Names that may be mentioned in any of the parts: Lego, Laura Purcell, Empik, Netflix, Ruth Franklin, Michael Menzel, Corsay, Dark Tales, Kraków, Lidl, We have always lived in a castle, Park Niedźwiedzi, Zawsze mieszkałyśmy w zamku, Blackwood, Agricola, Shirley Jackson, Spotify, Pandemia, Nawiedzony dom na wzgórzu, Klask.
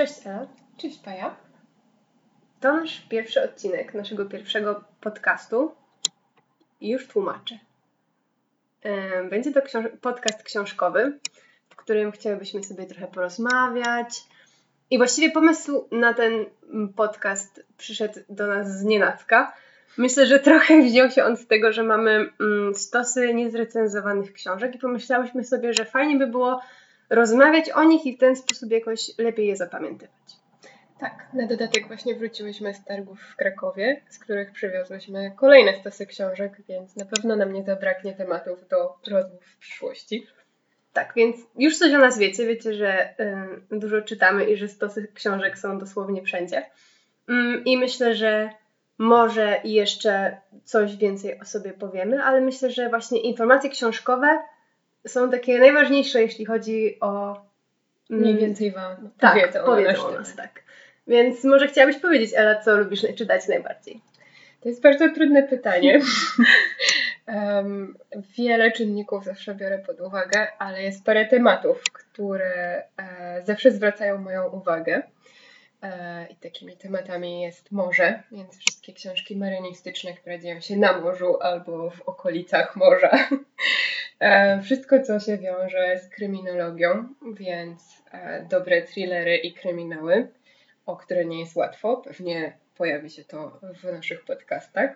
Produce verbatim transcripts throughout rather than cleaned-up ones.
Cześć Ela. Cześć Paja. To nasz pierwszy odcinek naszego pierwszego podcastu i już tłumaczę. Będzie to książ- podcast książkowy, w którym chciałybyśmy sobie trochę porozmawiać. I właściwie pomysł na ten podcast przyszedł do nas znienacka. Myślę, że trochę wziął się on z tego, że mamy stosy niezrecenzowanych książek i pomyślałyśmy sobie, że fajnie by było rozmawiać o nich i w ten sposób jakoś lepiej je zapamiętywać. Tak, na dodatek właśnie wróciłyśmy z targów w Krakowie, z których przywiozłyśmy kolejne stosy książek, więc na pewno nam nie zabraknie tematów do rozmów w przyszłości. Tak, więc już coś o nas wiecie, wiecie, że y, dużo czytamy i że stosy książek są dosłownie wszędzie. Ym, I myślę, że może jeszcze coś więcej o sobie powiemy, ale myślę, że właśnie informacje książkowe są takie najważniejsze, jeśli chodzi o... Mm, mniej więcej wam tak, powiedzą, powiedzą o nas. Tak. Więc może chciałabyś powiedzieć, Ela, co lubisz czytać najbardziej? To jest bardzo trudne pytanie. um, wiele czynników zawsze biorę pod uwagę, ale jest parę tematów, które e, zawsze zwracają moją uwagę. E, I takimi tematami jest morze, więc wszystkie książki marynistyczne, które dzieją się na morzu albo w okolicach morza. E, wszystko, co się wiąże z kryminologią, więc e, dobre thrillery i kryminały, o które nie jest łatwo. Pewnie pojawi się to w naszych podcastach.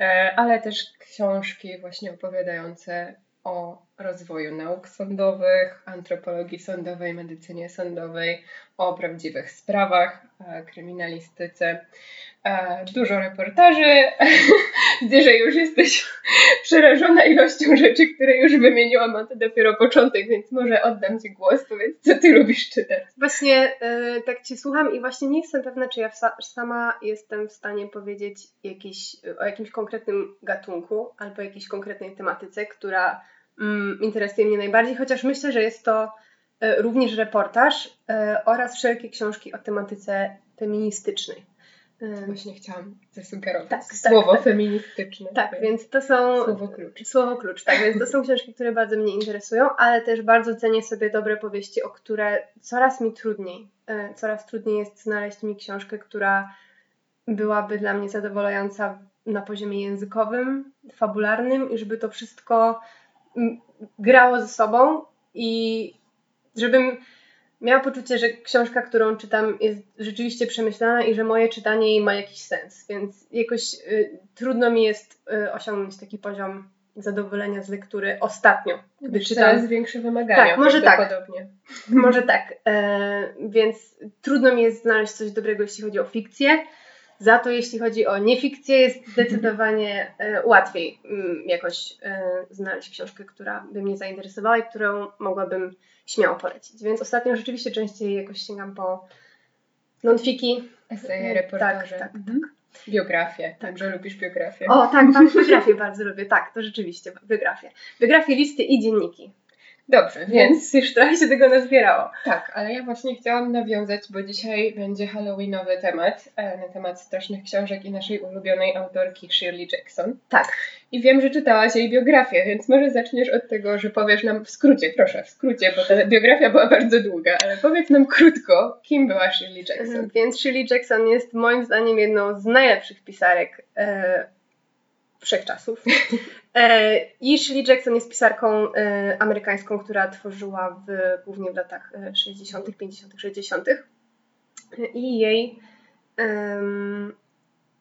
E, ale też książki właśnie opowiadające o rozwoju nauk sądowych, antropologii sądowej, medycynie sądowej, o prawdziwych sprawach, e, kryminalistyce. E, dużo reportaży. Widzę, że już jesteś przerażona ilością rzeczy, które już wymieniłam, a to dopiero początek, więc może oddam Ci głos, powiedz, co Ty lubisz czytać. Właśnie yy, tak Cię słucham i właśnie nie jestem pewna, czy ja wsa- sama jestem w stanie powiedzieć jakiś, o jakimś konkretnym gatunku albo jakiejś konkretnej tematyce, która yy, interesuje mnie najbardziej, chociaż myślę, że jest to yy, również reportaż yy, oraz wszelkie książki o tematyce feministycznej. Właśnie chciałam zasugerować tak, słowo tak, feministyczne. Tak, tak, więc to są... Słowo klucz. Słowo klucz, tak, więc to są książki, które bardzo mnie interesują, ale też bardzo cenię sobie dobre powieści, o które coraz mi trudniej, coraz trudniej jest znaleźć mi książkę, która byłaby dla mnie zadowalająca na poziomie językowym, fabularnym i żeby to wszystko grało ze sobą i żebym... Miałam poczucie, że książka, którą czytam, jest rzeczywiście przemyślana i że moje czytanie jej ma jakiś sens, więc jakoś y, trudno mi jest y, osiągnąć taki poziom zadowolenia z lektury ostatnio, gdy Już czytam. Coraz większe wymagania. Tak, może tak. Podobnie. Może tak. E, więc trudno mi jest znaleźć coś dobrego, jeśli chodzi o fikcję. Za to, jeśli chodzi o niefikcję, jest zdecydowanie e, łatwiej m, jakoś e, znaleźć książkę, która by mnie zainteresowała i którą mogłabym śmiało polecić. Więc ostatnio rzeczywiście częściej jakoś sięgam po non-fiki, eseje, reportaże, tak, tak, tak. Biografię. Także tak. Lubisz biografię. O tak, tak, biografię bardzo lubię. Tak, to rzeczywiście, biografię. Biografie, listy i dzienniki. Dobrze, więc już trochę się tego nazbierało. Tak, ale ja właśnie chciałam nawiązać, bo dzisiaj będzie halloweenowy temat, na temat strasznych książek i naszej ulubionej autorki Shirley Jackson. Tak. I wiem, że czytałaś jej biografię, więc może zaczniesz od tego, że powiesz nam w skrócie, proszę, w skrócie, bo ta biografia była bardzo długa, ale powiedz nam krótko, kim była Shirley Jackson. Więc Shirley Jackson jest moim zdaniem jedną z najlepszych pisarek e- wszechczasów. I Shirley Jackson jest pisarką e, amerykańską, która tworzyła w, głównie w latach sześćdziesiątych, pięćdziesiątych, sześćdziesiątych i jej e,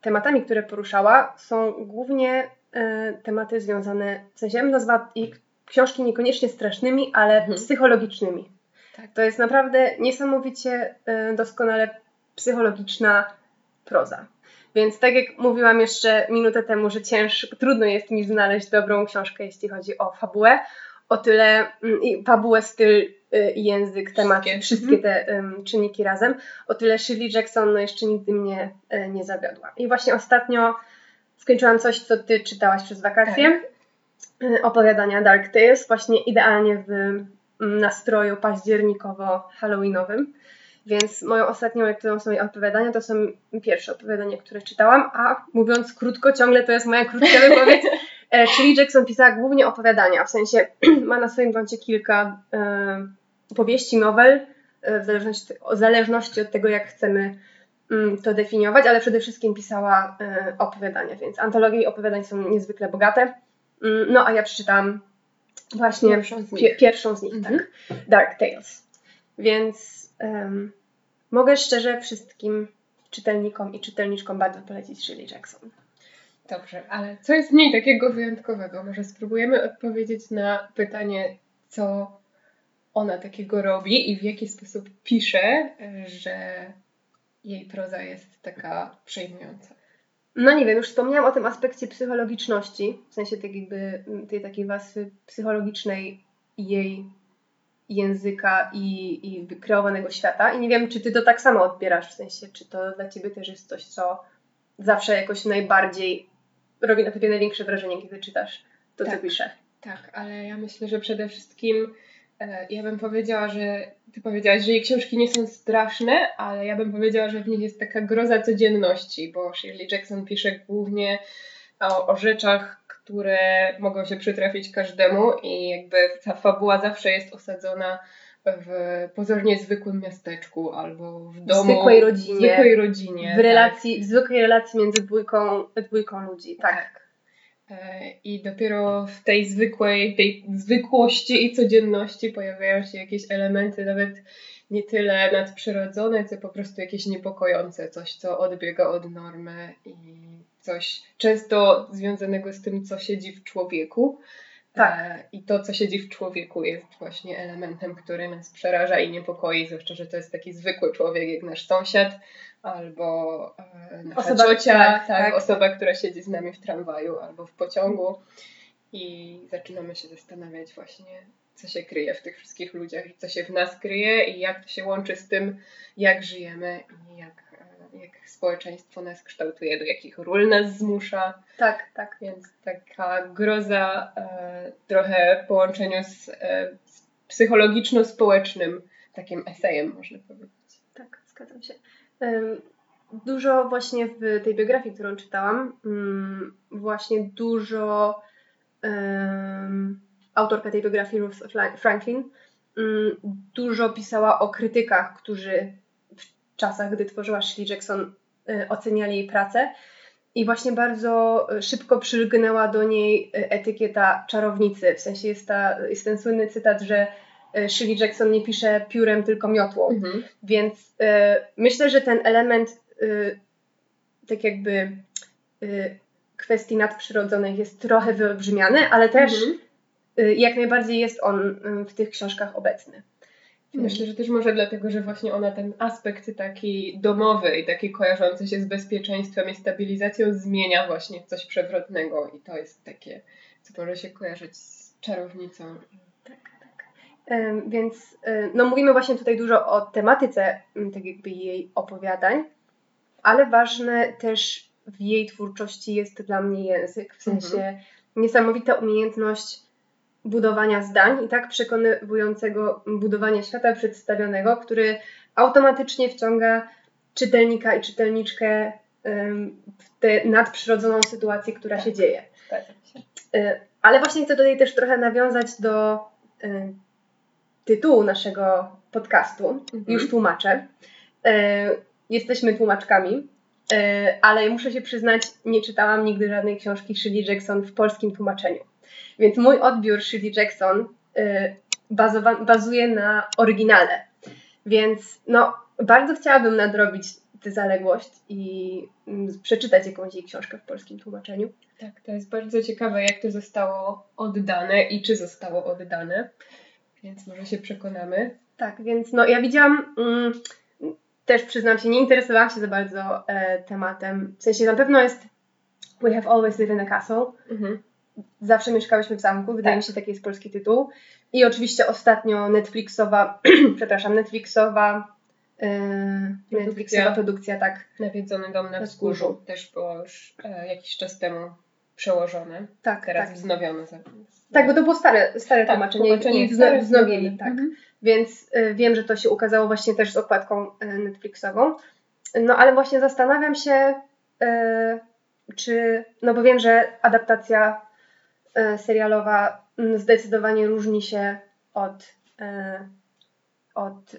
tematami, które poruszała, są głównie e, tematy związane, w sensie ja bym nazwała ich książki niekoniecznie strasznymi, ale mhm. psychologicznymi. Tak. To jest naprawdę niesamowicie e, doskonale psychologiczna proza. Więc tak jak mówiłam jeszcze minutę temu, że ciężko, trudno jest mi znaleźć dobrą książkę, jeśli chodzi o fabułę, o tyle mm, fabułę, styl, y, język, temat, wszystkie, wszystkie te y, czynniki razem, o tyle Shirley Jackson no, jeszcze nigdy mnie y, nie zawiodła. I właśnie ostatnio skończyłam coś, co ty czytałaś przez wakacje, tak. y, opowiadania Dark Tales, właśnie idealnie w y, nastroju październikowo-halloweenowym. Więc moją ostatnią lekturą są jej opowiadania, to są pierwsze opowiadania, które czytałam, a mówiąc krótko, ciągle to jest moja krótka wypowiedź, e, czyli Jackson pisała głównie opowiadania, w sensie ma na swoim koncie kilka e, powieści, nowel, w zależności, w zależności od tego, jak chcemy to definiować, ale przede wszystkim pisała opowiadania, więc antologie opowiadań są niezwykle bogate. No a ja przeczytałam właśnie pierwszą z nich, pierwszą z nich mhm. tak, Dark Tales. Więc um, mogę szczerze wszystkim czytelnikom i czytelniczkom bardzo polecić Shirley Jackson. Dobrze, ale co jest w niej takiego wyjątkowego? Może spróbujemy odpowiedzieć na pytanie, co ona takiego robi i w jaki sposób pisze, że jej proza jest taka przejmująca. No nie wiem, już wspomniałam o tym aspekcie psychologiczności, w sensie tej, jakby, tej takiej warstwy psychologicznej jej języka i, i kreowanego świata. I nie wiem, czy ty to tak samo odbierasz, w sensie, czy to dla ciebie też jest coś, co zawsze jakoś najbardziej robi na tobie największe wrażenie, kiedy czytasz to, co tak, pisze. Tak, ale ja myślę, że przede wszystkim e, ja bym powiedziała, że ty powiedziałaś, że jej książki nie są straszne, ale ja bym powiedziała, że w nich jest taka groza codzienności, bo Shirley Jackson pisze głównie o, o rzeczach, które mogą się przytrafić każdemu i jakby ta fabuła zawsze jest osadzona w pozornie zwykłym miasteczku albo w domu, w zwykłej rodzinie, w, zwykłej rodzinie, w, relacji, tak. w zwykłej relacji między dwójką, dwójką ludzi. Tak. tak. I dopiero w tej zwykłej, tej zwykłości i codzienności pojawiają się jakieś elementy nawet nie tyle nadprzyrodzone, co po prostu jakieś niepokojące, coś, co odbiega od normy i coś często związanego z tym, co siedzi w człowieku. Tak. I to, co siedzi w człowieku, jest właśnie elementem, który nas przeraża i niepokoi, zwłaszcza, że to jest taki zwykły człowiek jak nasz sąsiad albo e, nasza osoba, ciocia, tak, tak, tak. osoba, która siedzi z nami w tramwaju albo w pociągu i zaczynamy się zastanawiać właśnie, co się kryje w tych wszystkich ludziach i co się w nas kryje i jak to się łączy z tym, jak żyjemy i jak, jak społeczeństwo nas kształtuje, do jakich ról nas zmusza. Tak, tak. Więc taka groza e, trochę w połączeniu z, e, z psychologiczno-społecznym takim esejem, można powiedzieć. Tak, zgadzam się. Um, dużo właśnie w tej biografii, którą czytałam, um, właśnie dużo um, autorka tej biografii, Ruth Franklin, um, dużo pisała o krytykach, którzy w czasach, gdy tworzyła Shirley Jackson, y, oceniali jej pracę i właśnie bardzo szybko przylgnęła do niej etykieta czarownicy. W sensie jest, ta, jest ten słynny cytat, że Shirley Jackson nie pisze piórem, tylko miotłą. Mhm. Więc y, myślę, że ten element y, tak jakby y, kwestii nadprzyrodzonych jest trochę wyolbrzymiany, ale też mhm. y, jak najbardziej jest on y, w tych książkach obecny. Myślę, że też może dlatego, że właśnie ona ten aspekt taki domowy i taki kojarzący się z bezpieczeństwem i stabilizacją zmienia właśnie w coś przewrotnego i to jest takie, co może się kojarzyć z czarownicą. Tak, tak. Ym, więc y, no mówimy właśnie tutaj dużo o tematyce tak jakby jej opowiadań, ale ważne też w jej twórczości jest dla mnie język, w sensie mhm. niesamowita umiejętność budowania zdań i tak przekonywującego budowania świata przedstawionego, który automatycznie wciąga czytelnika i czytelniczkę w tę nadprzyrodzoną sytuację, która tak, się dzieje. Zgadzam się. Ale właśnie chcę tutaj też trochę nawiązać do tytułu naszego podcastu. Mhm. Już tłumaczę. Jesteśmy tłumaczkami, ale muszę się przyznać, nie czytałam nigdy żadnej książki Shirley Jackson w polskim tłumaczeniu. Więc mój odbiór Shirley Jackson y, bazowa- bazuje na oryginale. Więc no, bardzo chciałabym nadrobić tę zaległość i mm, przeczytać jakąś jej książkę w polskim tłumaczeniu. Tak, to jest bardzo ciekawe, jak to zostało oddane i czy zostało oddane. Więc może się przekonamy. Tak, więc no ja widziałam, mm, też przyznam się, nie interesowałam się za bardzo e, tematem. W sensie na pewno jest We have always lived in a castle. Mhm. Zawsze mieszkałyśmy w zamku, wydaje tak. mi się, taki jest polski tytuł. I oczywiście ostatnio Netflixowa, przepraszam, Netflixowa, yy, produkcja. Netflixowa produkcja, tak. Nawiedzony dom na wzgórzu, też było już e, jakiś czas temu przełożone. Tak, teraz tak. wznowiono. Za, tak, bo to było stare, stare tak, tłumaczenie i wznowili, wznowili tak. Mhm. Więc y, wiem, że to się ukazało właśnie też z okładką y, Netflixową. No ale właśnie zastanawiam się, y, czy, no bo wiem, że adaptacja serialowa zdecydowanie różni się od e, od y,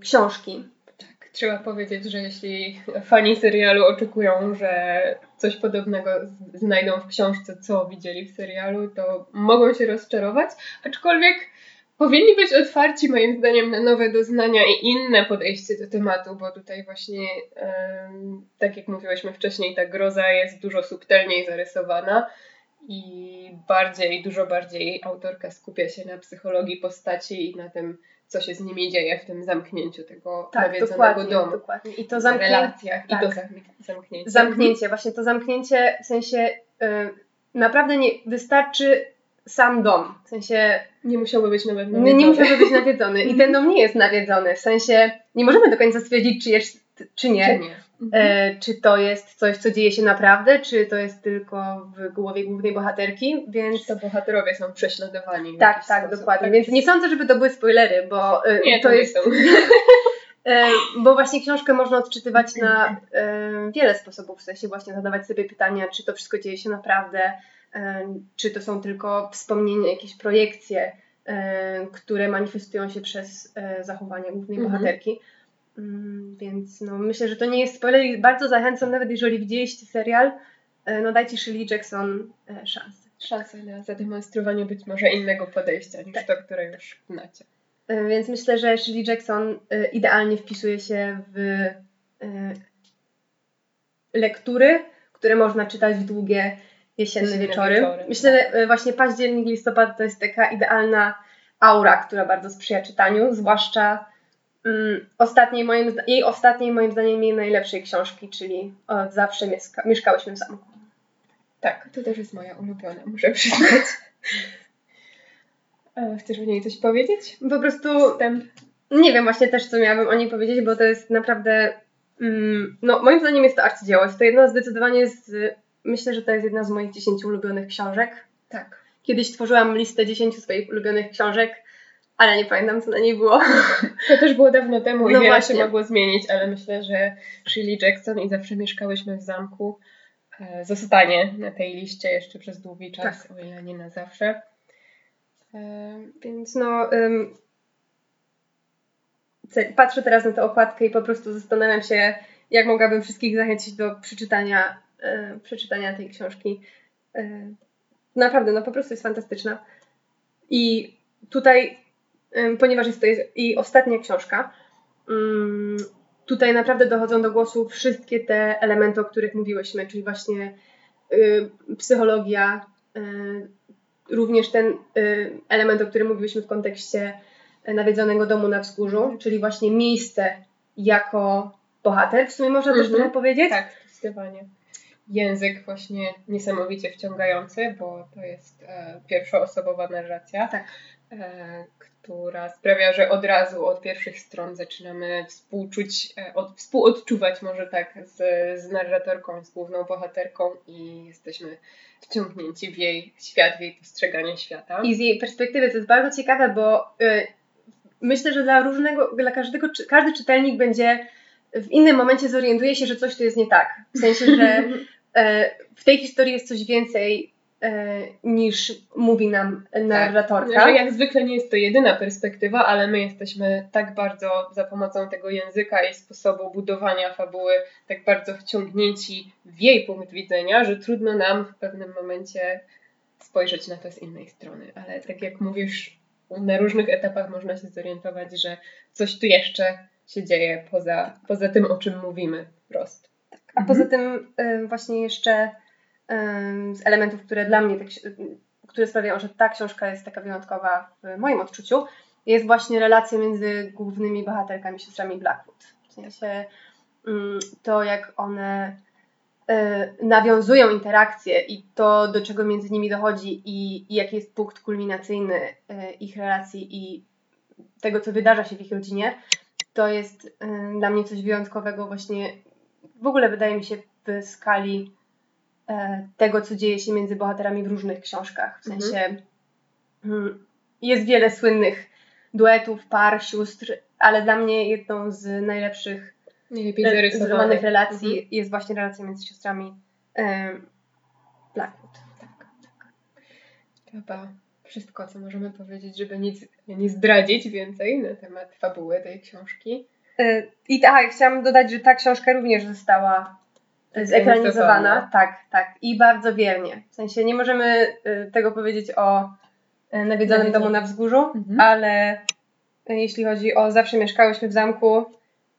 książki. Tak, trzeba powiedzieć, że jeśli fani serialu oczekują, że coś podobnego znajdą w książce, co widzieli w serialu, to mogą się rozczarować, aczkolwiek powinni być otwarci, moim zdaniem, na nowe doznania i inne podejście do tematu, bo tutaj właśnie, ym, tak jak mówiłyśmy wcześniej, ta groza jest dużo subtelniej zarysowana i bardziej, dużo bardziej autorka skupia się na psychologii postaci i na tym, co się z nimi dzieje w tym zamknięciu tego tak, nawiedzonego domu. Dokładnie. I to zamknięcie, relacjach, tak. I to zamknięcie. Zamknięcie, właśnie to zamknięcie, w sensie yy, naprawdę nie wystarczy sam dom, w sensie nie musiałby być nawet nawiedzony. Nie, nie musiałby być nawiedzony i ten dom nie jest nawiedzony, w sensie nie możemy do końca stwierdzić, czy jest, czy nie, czy, nie. E, czy to jest coś, co dzieje się naprawdę, czy to jest tylko w głowie głównej bohaterki, więc... Czy to bohaterowie są prześladowani. Tak, tak, sposób. Dokładnie, tak. Więc nie sądzę, żeby to były spoilery, bo e, nie, to, to jest... Nie e, bo właśnie książkę można odczytywać na e, wiele sposobów, w sensie właśnie zadawać sobie pytania, czy to wszystko dzieje się naprawdę, czy to są tylko wspomnienia, jakieś projekcje, które manifestują się przez zachowanie głównej mhm. bohaterki. Więc no, myślę, że to nie jest spoiler i bardzo zachęcam, nawet jeżeli widzieliście serial, no dajcie Shirley Jackson szansę. Szansę na zademonstrowanie być może innego podejścia niż tak. to, które już znacie. Więc myślę, że Shirley Jackson idealnie wpisuje się w lektury, które można czytać w długie Jesienne, Jesienne wieczory. wieczory. Myślę, że właśnie październik, listopad to jest taka idealna aura, która bardzo sprzyja czytaniu, zwłaszcza mm, ostatniej moim zda- jej ostatniej, moim zdaniem, jej najlepszej książki, czyli od Zawsze mieszka- mieszkałyśmy w zamku. Tak, to też jest moja ulubiona, muszę przyznać. Chcesz o niej coś powiedzieć? Po prostu Wstęp. nie wiem właśnie też, co miałabym o niej powiedzieć, bo to jest naprawdę... Mm, no, moim zdaniem jest to arcydzieło. Jest to jedno zdecydowanie z... Myślę, że to jest jedna z moich dziesięciu ulubionych książek. Tak. Kiedyś tworzyłam listę dziesięciu swoich ulubionych książek, ale nie pamiętam, co na niej było. To też było dawno temu no i wiele się mogło zmienić, ale myślę, że Shirley Jackson i Zawsze mieszkałyśmy w zamku e, zostanie na tej liście jeszcze przez długi czas, tak. o ile nie na zawsze. E, więc no... Ym, patrzę teraz na tę okładkę i po prostu zastanawiam się, jak mogłabym wszystkich zachęcić do przeczytania E, przeczytania tej książki. E, naprawdę, no po prostu jest fantastyczna. I tutaj, e, ponieważ jest to jej ostatnia książka, mm, tutaj naprawdę dochodzą do głosu wszystkie te elementy, o których mówiłyśmy, czyli właśnie e, psychologia, e, również ten e, element, o którym mówiłyśmy w kontekście nawiedzonego domu na wzgórzu, czyli właśnie miejsce jako bohater, w sumie można mm-hmm. też trochę powiedzieć. Tak, zdecydowanie. Język właśnie niesamowicie wciągający, bo to jest e, pierwszoosobowa narracja, tak. e, która sprawia, że od razu od pierwszych stron zaczynamy współczuć, e, od, współodczuwać może tak z, z narratorką, z główną bohaterką i jesteśmy wciągnięci w jej świat, w jej postrzeganie świata. I z jej perspektywy to jest bardzo ciekawe, bo y, myślę, że dla różnego, dla każdego, każdy czytelnik będzie w innym momencie zorientuje się, że coś tu jest nie tak. W sensie, że e, w tej historii jest coś więcej e, niż mówi nam narratorka. Tak. Jak zwykle nie jest to jedyna perspektywa, ale my jesteśmy tak bardzo za pomocą tego języka i sposobu budowania fabuły tak bardzo wciągnięci w jej punkt widzenia, że trudno nam w pewnym momencie spojrzeć na to z innej strony. Ale tak jak mówisz, na różnych etapach można się zorientować, że coś tu jeszcze się dzieje poza, poza tym, o czym mówimy wprost. Tak. A mhm. poza tym y, właśnie jeszcze y, z elementów, które dla mnie, tak, które sprawiają, że ta książka jest taka wyjątkowa w moim odczuciu, jest właśnie relacja między głównymi bohaterkami, siostrami Blackwood. W sensie y, to, jak one y, nawiązują interakcje i to, do czego między nimi dochodzi i, i jaki jest punkt kulminacyjny y, ich relacji i tego, co wydarza się w ich rodzinie, to jest y, dla mnie coś wyjątkowego właśnie, w ogóle wydaje mi się w skali y, tego, co dzieje się między bohaterami w różnych książkach. W sensie y, jest wiele słynnych duetów, par, sióstr, ale dla mnie jedną z najlepszych zarysowanych relacji mhm. jest właśnie relacja między siostrami y, Blackwood. Tak, tak. Chyba wszystko, co możemy powiedzieć, żeby nic nie zdradzić więcej na temat fabuły tej książki. I tak, chciałam dodać, że ta książka również została zekranizowana. Tak, tak. I bardzo wiernie. W sensie nie możemy tego powiedzieć o Nawiedzonym domu na wzgórzu, mhm. ale jeśli chodzi o Zawsze mieszkałyśmy w zamku,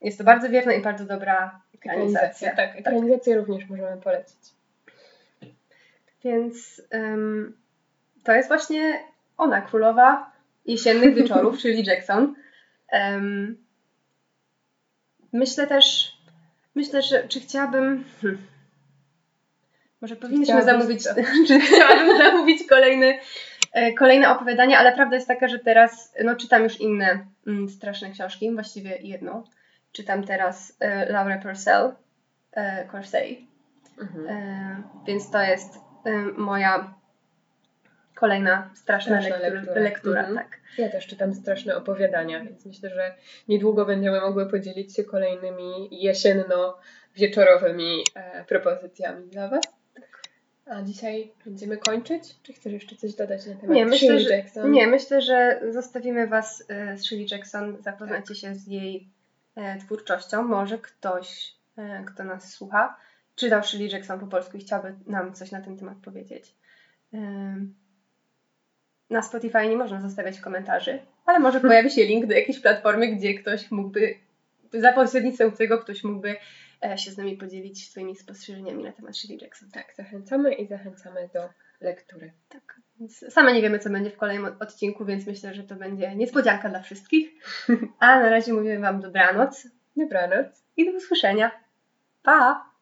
jest to bardzo wierna i bardzo dobra ekranizacja. ekranizacja tak, ekranizację tak. również możemy polecić. Więc um, to jest właśnie ona, królowa jesiennych wieczorów, czyli Jackson. Um, myślę też, myślę, że czy chciałabym... Hmm, może powinniśmy zamówić... Czy chciałabym zamówić kolejny... Kolejne opowiadanie, ale prawda jest taka, że teraz no, czytam już inne mm, straszne książki, właściwie jedną. Czytam teraz e, Laurę Purcell, e, Corsay, mhm. e, więc to jest e, moja kolejna straszna, straszna lektura. lektura. lektura mhm. tak. Ja też czytam straszne opowiadania, więc myślę, że niedługo będziemy mogły podzielić się kolejnymi jesienno-wieczorowymi e, propozycjami dla Was. A dzisiaj będziemy kończyć? Czy chcesz jeszcze coś dodać na temat nie, myślę, Shirley że, Jackson? Nie, myślę, że zostawimy Was y, z Shirley Jackson. Zapoznacie tak. się z jej y, twórczością. Może ktoś, y, kto nas słucha, czytał Shirley Jackson po polsku i chciałby nam coś na ten temat powiedzieć. Y, na Spotify nie można zostawiać komentarzy, ale może pojawi się link do jakiejś platformy, gdzie ktoś mógłby, za pośrednictwem którego ktoś mógłby się z nami podzielić swoimi spostrzeżeniami na temat Shirley Jackson. Tak, zachęcamy i zachęcamy do lektury. Tak, więc same nie wiemy, co będzie w kolejnym odcinku, więc myślę, że to będzie niespodzianka dla wszystkich. A na razie mówimy Wam dobranoc. Dobranoc. I do usłyszenia. Pa!